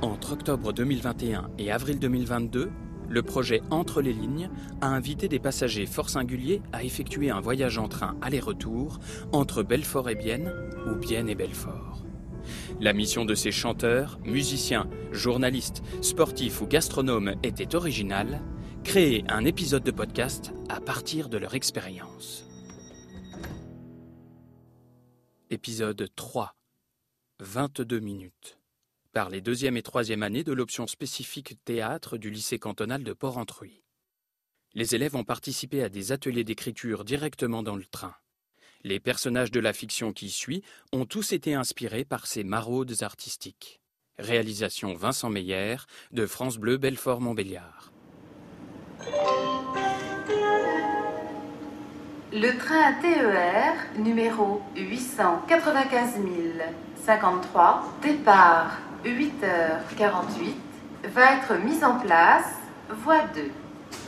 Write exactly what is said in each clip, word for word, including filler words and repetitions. Entre octobre deux mille vingt et un et avril deux mille vingt-deux, le projet Entre les lignes a invité des passagers fort singuliers à effectuer un voyage en train aller-retour entre Belfort et Bienne ou Bienne et Belfort. La mission de ces chanteurs, musiciens, journalistes, sportifs ou gastronomes était originale, créer un épisode de podcast à partir de leur expérience. Épisode trois, vingt-deux minutes. Par les deuxième et troisième années de l'option spécifique théâtre du lycée cantonal de Porrentruy. Les élèves ont participé à des ateliers d'écriture directement dans le train. Les personnages de la fiction qui suit ont tous été inspirés par ces maraudes artistiques. Réalisation Vincent Meillère de France Bleu Belfort-Montbéliard. Le train T E R numéro huit cent quatre-vingt-quinze mille cinquante-trois, départ huit heures quarante-huit, va être mis en place, voie deux.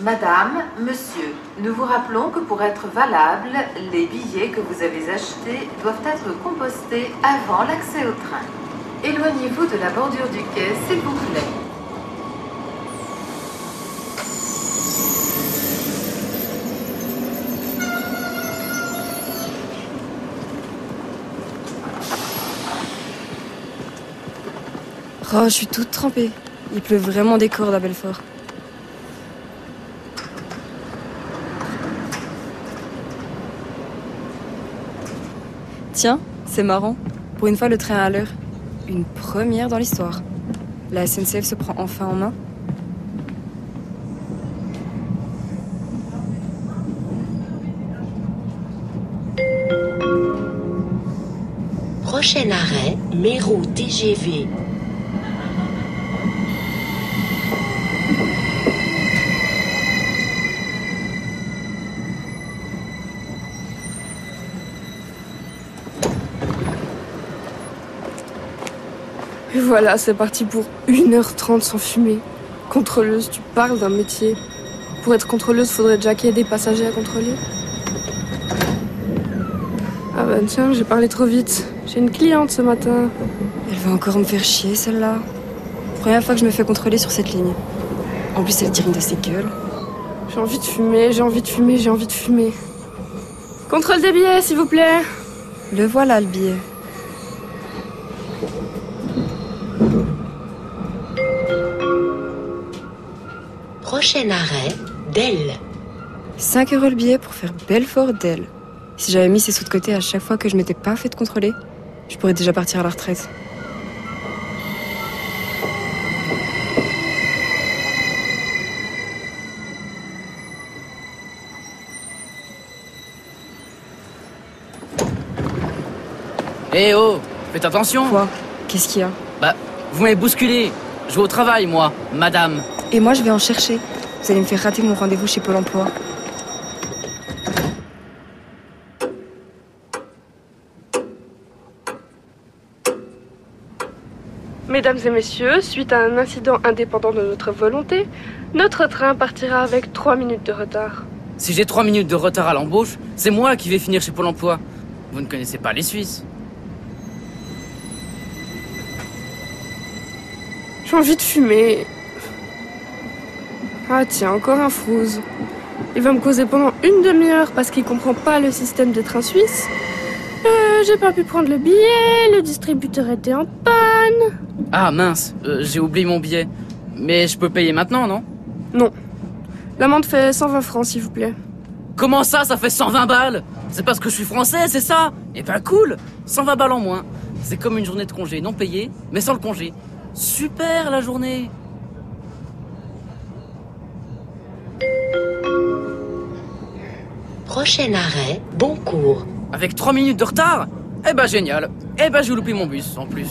Madame, monsieur, nous vous rappelons que pour être valable, les billets que vous avez achetés doivent être compostés avant l'accès au train. Éloignez-vous de la bordure du quai, s'il vous plaît. Oh, je suis toute trempée. Il pleut vraiment des cordes à Belfort. Tiens, c'est marrant. Pour une fois, le train à l'heure. Une première dans l'histoire. La S N C F se prend enfin en main. Prochain arrêt, Méroux T G V. Et voilà, c'est parti pour une heure trente sans fumer. Contrôleuse, tu parles d'un métier. Pour être contrôleuse, faudrait déjà qu'il y ait des passagers à contrôler. Ah ben tiens, j'ai parlé trop vite. J'ai une cliente ce matin. Elle va encore me faire chier, celle-là. Première fois que je me fais contrôler sur cette ligne. En plus, elle tire une de ses gueules. J'ai envie de fumer, j'ai envie de fumer, j'ai envie de fumer. Contrôle des billets, s'il vous plaît. Le voilà, le billet. Prochain arrêt, Delle. cinq euros le billet pour faire Belfort-Delle. Si j'avais mis ces sous de côté à chaque fois que je m'étais pas fait contrôler, je pourrais déjà partir à la retraite. Eh hey oh, faites attention. Quoi ? Qu'est-ce qu'il y a ? Bah, vous m'avez bousculé. Je vais au travail, moi, madame. Et moi, je vais en chercher. Vous allez me faire rater mon rendez-vous chez Pôle emploi. Mesdames et messieurs, suite à un incident indépendant de notre volonté, notre train partira avec trois minutes de retard. Si j'ai trois minutes de retard à l'embauche, c'est moi qui vais finir chez Pôle emploi. Vous ne connaissez pas les Suisses. J'ai envie de fumer. Ah tiens, encore un frouze. Il va me causer pendant une demi-heure parce qu'il comprend pas le système des trains suisses. Euh, j'ai pas pu prendre le billet, le distributeur était en panne. Ah mince, euh, j'ai oublié mon billet. Mais je peux payer maintenant, non ? Non. L'amende fait cent vingt francs, s'il vous plaît. Comment ça, ça fait cent vingt balles ? C'est parce que je suis français, c'est ça ? Eh ben cool, cent vingt balles en moins. C'est comme une journée de congé non payée, mais sans le congé. Super la journée ! Prochain arrêt, Boncourt. Avec trois minutes de retard ? Eh ben génial. Eh ben j'ai loupé mon bus en plus.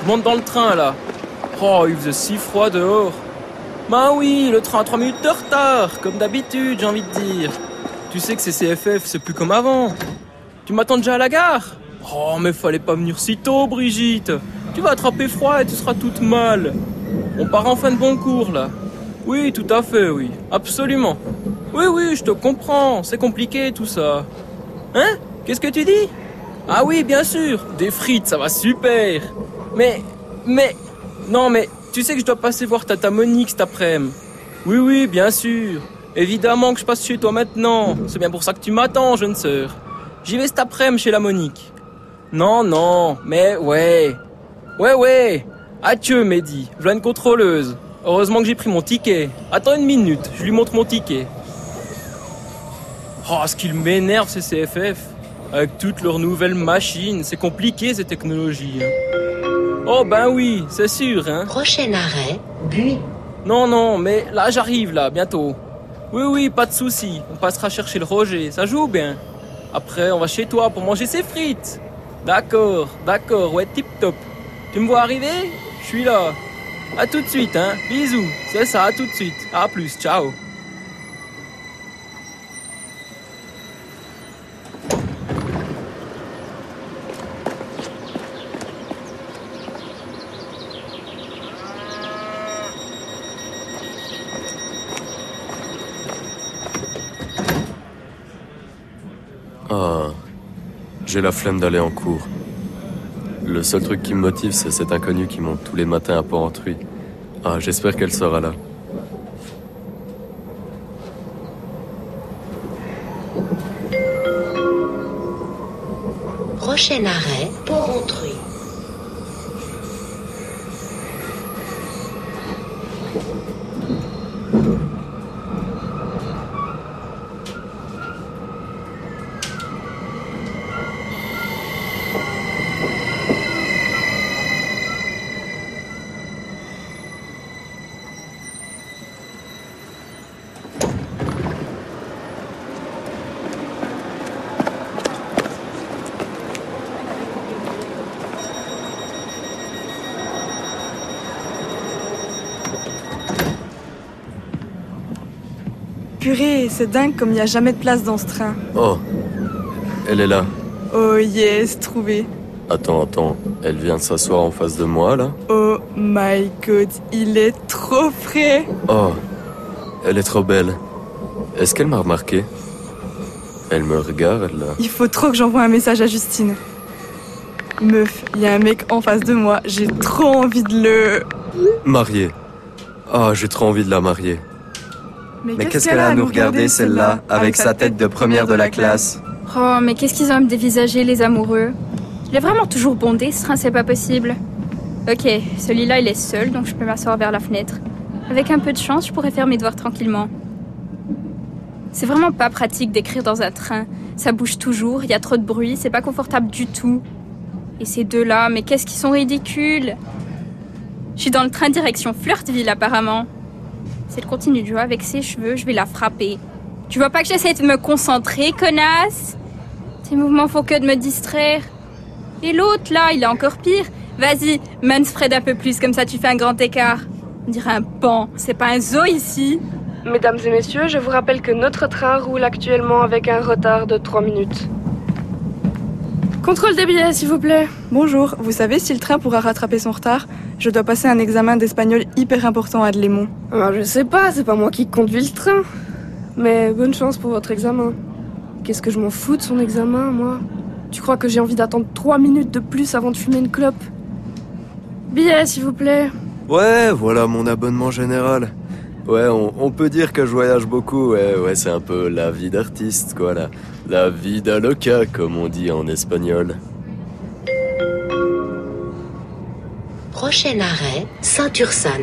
Je monte dans le train là. Oh, il faisait si froid dehors. Bah oui, le train a trois minutes de retard, comme d'habitude, j'ai envie de dire. Tu sais que ces C F F, c'est plus comme avant. Tu m'attends déjà à la gare ? Oh, mais fallait pas venir si tôt, Brigitte. Tu vas attraper froid et tu seras toute mal. On part en fin de bon cours, là. Oui, tout à fait, oui. Absolument. Oui, oui, je te comprends. C'est compliqué, tout ça. Hein? Qu'est-ce que tu dis? Ah oui, bien sûr. Des frites, ça va super. Mais... mais... non, mais... tu sais que je dois passer voir Tata Monique cet après-midi. Oui, oui, bien sûr. Évidemment que je passe chez toi maintenant. C'est bien pour ça que tu m'attends, jeune sœur. J'y vais cet après-midi chez la Monique. Non, non, mais ouais. Ouais, ouais. Adieu, Mehdi. Je vois une contrôleuse. Heureusement que j'ai pris mon ticket. Attends une minute, je lui montre mon ticket. Oh, ce qu'il m'énerve, ces C F F. Avec toutes leurs nouvelles machines, c'est compliqué, ces technologies. Oh, ben oui, c'est sûr, hein. Prochain arrêt, Buis. Non, non, mais là, j'arrive, là, bientôt. Oui, oui, pas de souci. On passera chercher le Roger, ça joue bien. Après, on va chez toi pour manger ses frites. D'accord, d'accord, ouais, tip-top. Tu me vois arriver? Je suis là. À tout de suite, hein. Bisous. C'est ça, à tout de suite. À plus, ciao. Ah, j'ai la flemme d'aller en cours. Le seul truc qui me motive, c'est cette inconnue qui monte tous les matins à Porrentruy. Ah, j'espère qu'elle sera là. Prochain arrêt, Porrentruy. Purée, c'est dingue comme il n'y a jamais de place dans ce train. Oh, elle est là. Oh yes, trouvé. Attends, attends, elle vient de s'asseoir en face de moi, là? Oh my god, il est trop frais. Oh, elle est trop belle. Est-ce qu'elle m'a remarqué? Elle me regarde, là. Il faut trop que j'envoie un message à Justine. Meuf, il y a un mec en face de moi, j'ai trop envie de le... marier. Ah, oh, j'ai trop envie de la marier. Mais, mais qu'est-ce qu'elle a à nous regarder, celle-là, avec sa tête de première de la classe? Oh, mais qu'est-ce qu'ils ont à me dévisager, les amoureux? Il est vraiment toujours bondé, ce train, c'est pas possible. Ok, celui-là, il est seul, donc je peux m'asseoir vers la fenêtre. Avec un peu de chance, je pourrais faire mes devoirs tranquillement. C'est vraiment pas pratique d'écrire dans un train. Ça bouge toujours, il y a trop de bruit, c'est pas confortable du tout. Et ces deux-là, mais qu'est-ce qu'ils sont ridicules! Je suis dans le train direction Flirtville, apparemment. Si elle continue de jouer avec ses cheveux, je vais la frapper. Tu vois pas que j'essaie de me concentrer, connasse? Tes mouvements font que de me distraire. Et l'autre, là, il est encore pire. Vas-y, manspread un peu plus, comme ça tu fais un grand écart. On dirait un pan, c'est pas un zoo ici. Mesdames et messieurs, je vous rappelle que notre train roule actuellement avec un retard de trois minutes. Contrôle des billets, s'il vous plaît. Bonjour, vous savez si le train pourra rattraper son retard? Je dois passer un examen d'espagnol hyper important à Delémont. Ah, je sais pas, c'est pas moi qui conduis le train. Mais bonne chance pour votre examen. Qu'est-ce que je m'en fous de son examen, moi? Tu crois que j'ai envie d'attendre trois minutes de plus avant de fumer une clope? Billet, s'il vous plaît. Ouais, voilà mon abonnement général. Ouais, on, on peut dire que je voyage beaucoup, ouais, ouais, c'est un peu la vie d'artiste, quoi, la, la vida loca, comme on dit en espagnol. Prochain arrêt, Saint-Ursanne.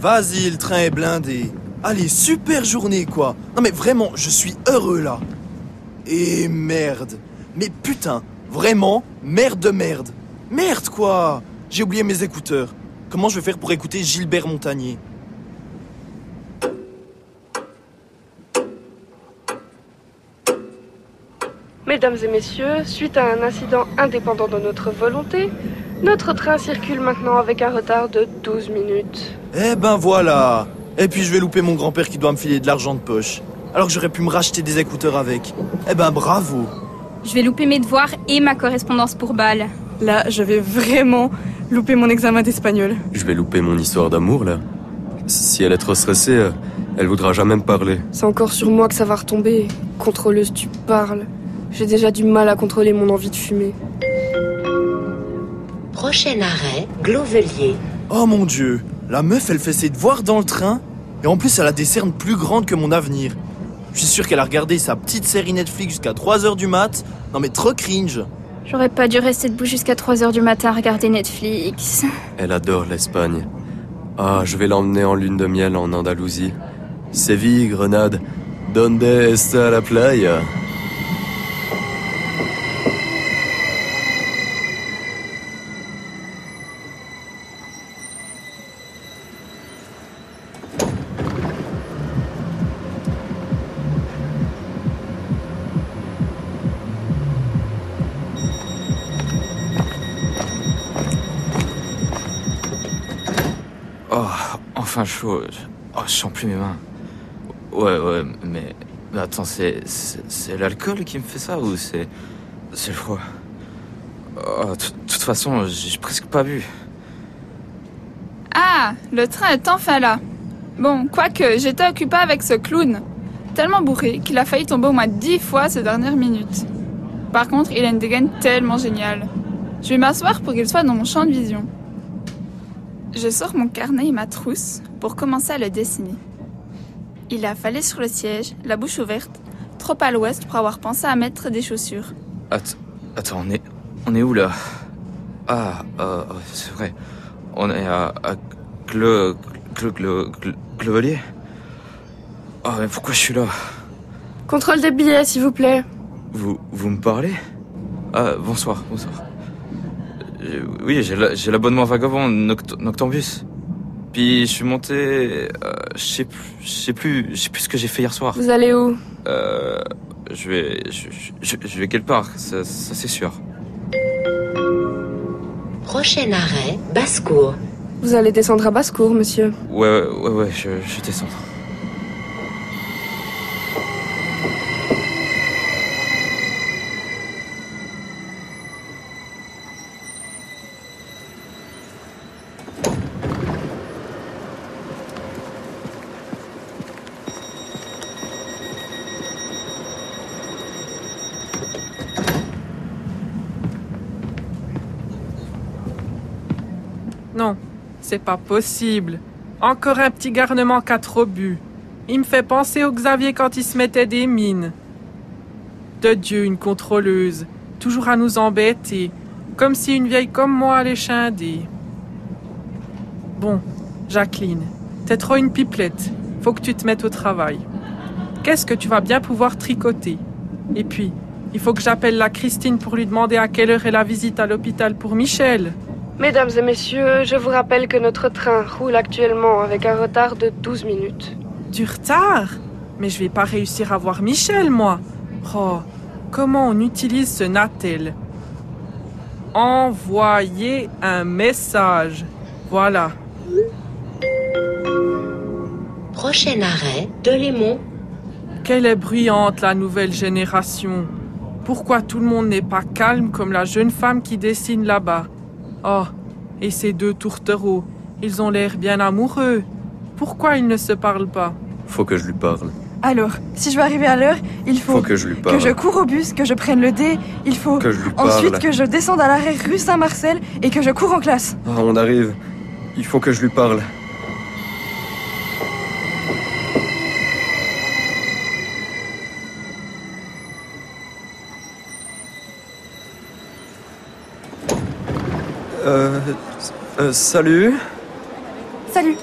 Vas-y, le train est blindé. Allez, super journée, quoi. Non mais vraiment, je suis heureux, là. Et merde. Mais putain, vraiment, merde de merde. Merde, quoi. J'ai oublié mes écouteurs. Comment je vais faire pour écouter Gilbert Montagnier? Mesdames et messieurs, suite à un incident indépendant de notre volonté, notre train circule maintenant avec un retard de douze minutes. Eh ben voilà. Et puis je vais louper mon grand-père qui doit me filer de l'argent de poche, alors que j'aurais pu me racheter des écouteurs avec. Eh ben bravo. Je vais louper mes devoirs et ma correspondance pour Bâle. Là, je vais vraiment louper mon examen d'espagnol. Je vais louper mon histoire d'amour, là. Si elle est trop stressée, elle voudra jamais me parler. C'est encore sur moi que ça va retomber. Contrôleuse, tu parles. J'ai déjà du mal à contrôler mon envie de fumer. Prochain arrêt, Glovelier. Oh mon Dieu, la meuf, elle fait ses devoirs dans le train. Et en plus, elle a des cernes plus grandes que mon avenir. Je suis sûr qu'elle a regardé sa petite série Netflix jusqu'à trois heures du mat'. Non mais trop cringe. J'aurais pas dû rester debout jusqu'à trois heures du matin à regarder Netflix. Elle adore l'Espagne. Ah, je vais l'emmener en lune de miel en Andalousie. Séville, Grenade, donde está la playa? Enfin chaud, oh, je sens plus mes mains. Ouais, ouais, mais, mais attends, c'est, c'est, c'est l'alcool qui me fait ça ou c'est, c'est le froid? Oh, de toute façon, j'ai presque pas bu. Ah, le train est enfin là. Bon, quoique, j'étais occupée avec ce clown, tellement bourré qu'il a failli tomber au moins dix fois ces dernières minutes. Par contre, il a une dégaine tellement géniale. Je vais m'asseoir pour qu'il soit dans mon champ de vision. Je sors mon carnet et ma trousse pour commencer à le dessiner. Il a affalé sur le siège, la bouche ouverte, trop à l'ouest pour avoir pensé à mettre des chaussures. Att- attends, on est, on est où là? Ah, euh, c'est vrai, on est à, à Gle, Gle, Gle, Gle, Glovelier. Oh, mais pourquoi je suis là? Contrôle des billets, s'il vous plaît. Vous, vous me parlez? Ah, bonsoir, bonsoir. Oui, j'ai, la, j'ai l'abonnement vagabond Noct- Noctambus. Puis je suis monté... Euh, je sais plus, je sais plus, je sais plus ce que j'ai fait hier soir. Vous allez où? Euh... Je vais... Je, je, je vais quelque part, ça, ça c'est sûr. Prochain arrêt, Basse-Cour. Vous allez descendre à Basse-Cour, monsieur? Ouais, ouais, ouais, je, je descends. C'est pas possible. Encore un petit garnement qu'a trop bu. Il me fait penser au Xavier quand il se mettait des mines. De Dieu, une contrôleuse. Toujours à nous embêter. Comme si une vieille comme moi allait chinder. Bon, Jacqueline, t'es trop une pipelette. Faut que tu te mettes au travail. Qu'est-ce que tu vas bien pouvoir tricoter? Et puis, il faut que j'appelle la Christine pour lui demander à quelle heure est la visite à l'hôpital pour Michel. Mesdames et messieurs, je vous rappelle que notre train roule actuellement avec un retard de douze minutes. Du retard? Mais je vais pas réussir à voir Michel, moi. Oh, comment on utilise ce Natel? Envoyer un message. Voilà. Prochain arrêt, Delémont. Quelle est bruyante la nouvelle génération. Pourquoi tout le monde n'est pas calme comme la jeune femme qui dessine là-bas? Oh, et ces deux tourtereaux, ils ont l'air bien amoureux. Pourquoi ils ne se parlent pas? Faut que je lui parle. Alors, si je veux arriver à l'heure, il faut, faut que je lui parle. Que je cours au bus, que je prenne le dé, il faut que je lui parle. Ensuite que je descende à l'arrêt rue Saint-Marcel et que je cours en classe. Oh, on arrive. Il faut que je lui parle. Euh, euh... Salut. Salut.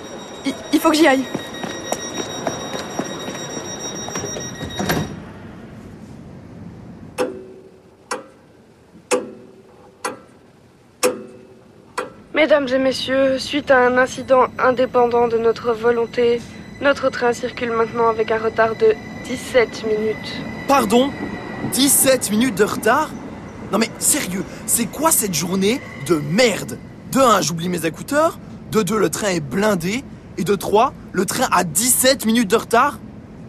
Il, il faut que j'y aille. Mesdames et messieurs, suite à un incident indépendant de notre volonté, notre train circule maintenant avec un retard de dix-sept minutes. Pardon? dix-sept minutes de retard? Non mais sérieux, c'est quoi cette journée de merde? De un, j'oublie mes écouteurs. De deux, le train est blindé. Et de trois, le train a dix-sept minutes de retard.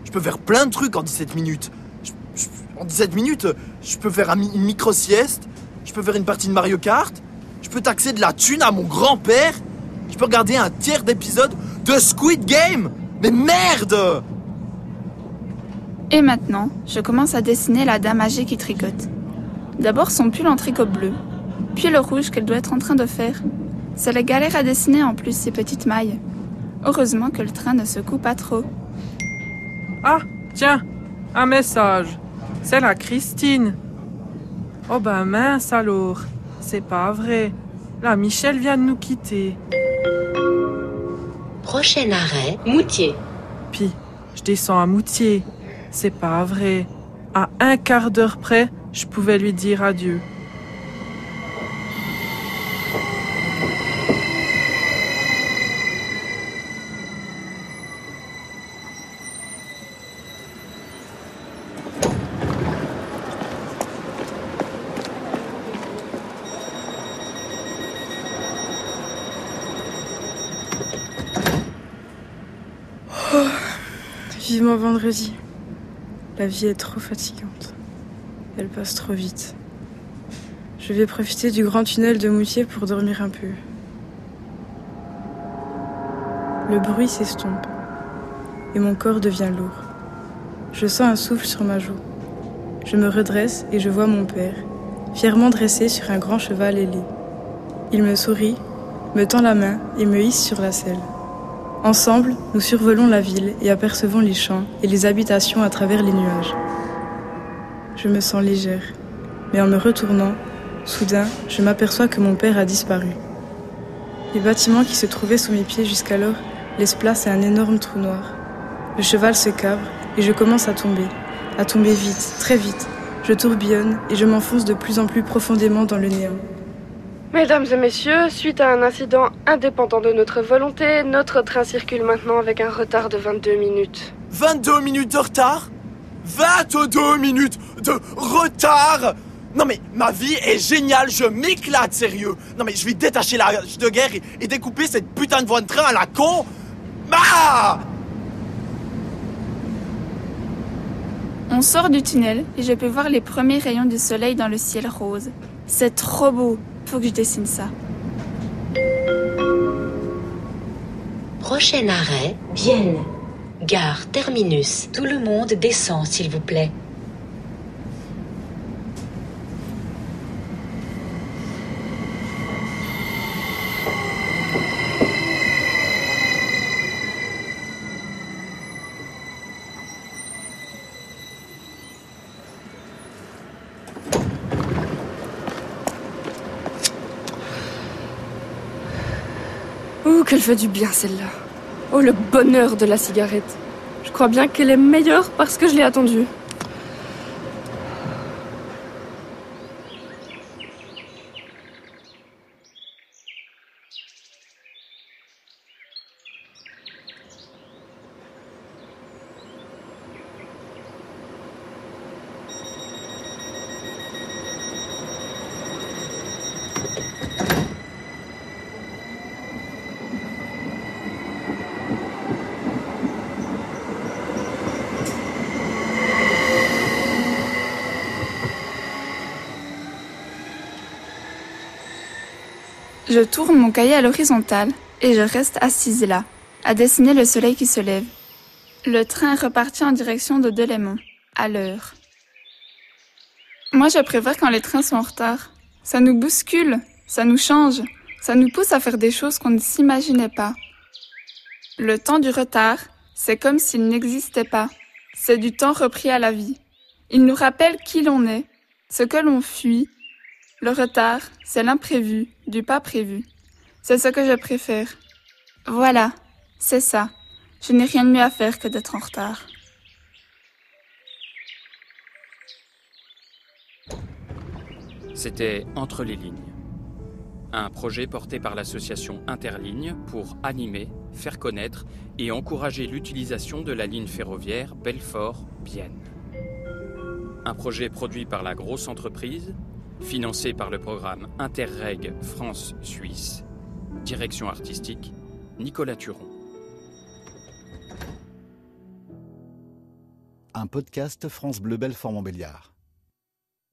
Je peux faire plein de trucs en dix-sept minutes. Je, je, en dix-sept minutes, je peux faire une micro-sieste. Je peux faire une partie de Mario Kart. Je peux taxer de la thune à mon grand-père. Je peux regarder un tiers d'épisode de Squid Game. Mais merde! Et maintenant, je commence à dessiner la dame âgée qui tricote. D'abord son pull en tricot bleu, puis le rouge qu'elle doit être en train de faire. C'est la galère à dessiner en plus ces petites mailles. Heureusement que le train ne secoue pas trop. Ah, tiens, un message. C'est la Christine. Oh ben mince alors, c'est pas vrai. La Michel vient de nous quitter. Prochain arrêt, Moutier. Puis, je descends à Moutier. C'est pas vrai. À un quart d'heure près, je pouvais lui dire adieu. Oh, vivement vendredi. La vie est trop fatigante. Elle passe trop vite. Je vais profiter du grand tunnel de Moutier pour dormir un peu. Le bruit s'estompe et mon corps devient lourd. Je sens un souffle sur ma joue. Je me redresse et je vois mon père, fièrement dressé sur un grand cheval ailé. Il me sourit, me tend la main et me hisse sur la selle. Ensemble, nous survolons la ville et apercevons les champs et les habitations à travers les nuages. Je me sens légère, mais en me retournant, soudain, je m'aperçois que mon père a disparu. Les bâtiments qui se trouvaient sous mes pieds jusqu'alors laissent place à un énorme trou noir. Le cheval se cabre et je commence à tomber, à tomber vite, très vite. Je tourbillonne et je m'enfonce de plus en plus profondément dans le néant. Mesdames et messieurs, suite à un incident indépendant de notre volonté, notre train circule maintenant avec un retard de vingt-deux minutes. vingt-deux minutes de retard ? vingt-deux minutes de retard ? Non mais, ma vie est géniale, je m'éclate, sérieux. Non mais, je vais détacher la hache de guerre et, et découper cette putain de voie de train à la con. Ah ! On sort du tunnel et je peux voir les premiers rayons du soleil dans le ciel rose. C'est trop beau. Faut que je dessine ça. Prochain arrêt, Bienne. Gare terminus. Tout le monde descend, s'il vous plaît. Qu'elle fait du bien celle-là. Oh, le bonheur de la cigarette. Je crois bien qu'elle est meilleure parce que je l'ai attendue. Je tourne mon cahier à l'horizontale et je reste assise là, à dessiner le soleil qui se lève. Le train repartit en direction de Delémont, à l'heure. Moi, je préfère quand les trains sont en retard. Ça nous bouscule, ça nous change, ça nous pousse à faire des choses qu'on ne s'imaginait pas. Le temps du retard, c'est comme s'il n'existait pas. C'est du temps repris à la vie. Il nous rappelle qui l'on est, ce que l'on fuit. Le retard, c'est l'imprévu, du pas prévu. C'est ce que je préfère. Voilà, c'est ça. Je n'ai rien de mieux à faire que d'être en retard. C'était Entre les lignes. Un projet porté par l'association Interligne pour animer, faire connaître et encourager l'utilisation de la ligne ferroviaire Belfort Bienne. Un projet produit par la grosse entreprise, financé par le programme Interreg France-Suisse, direction artistique, Nicolas Turon. Un podcast France Bleu Belfort-Montbéliard.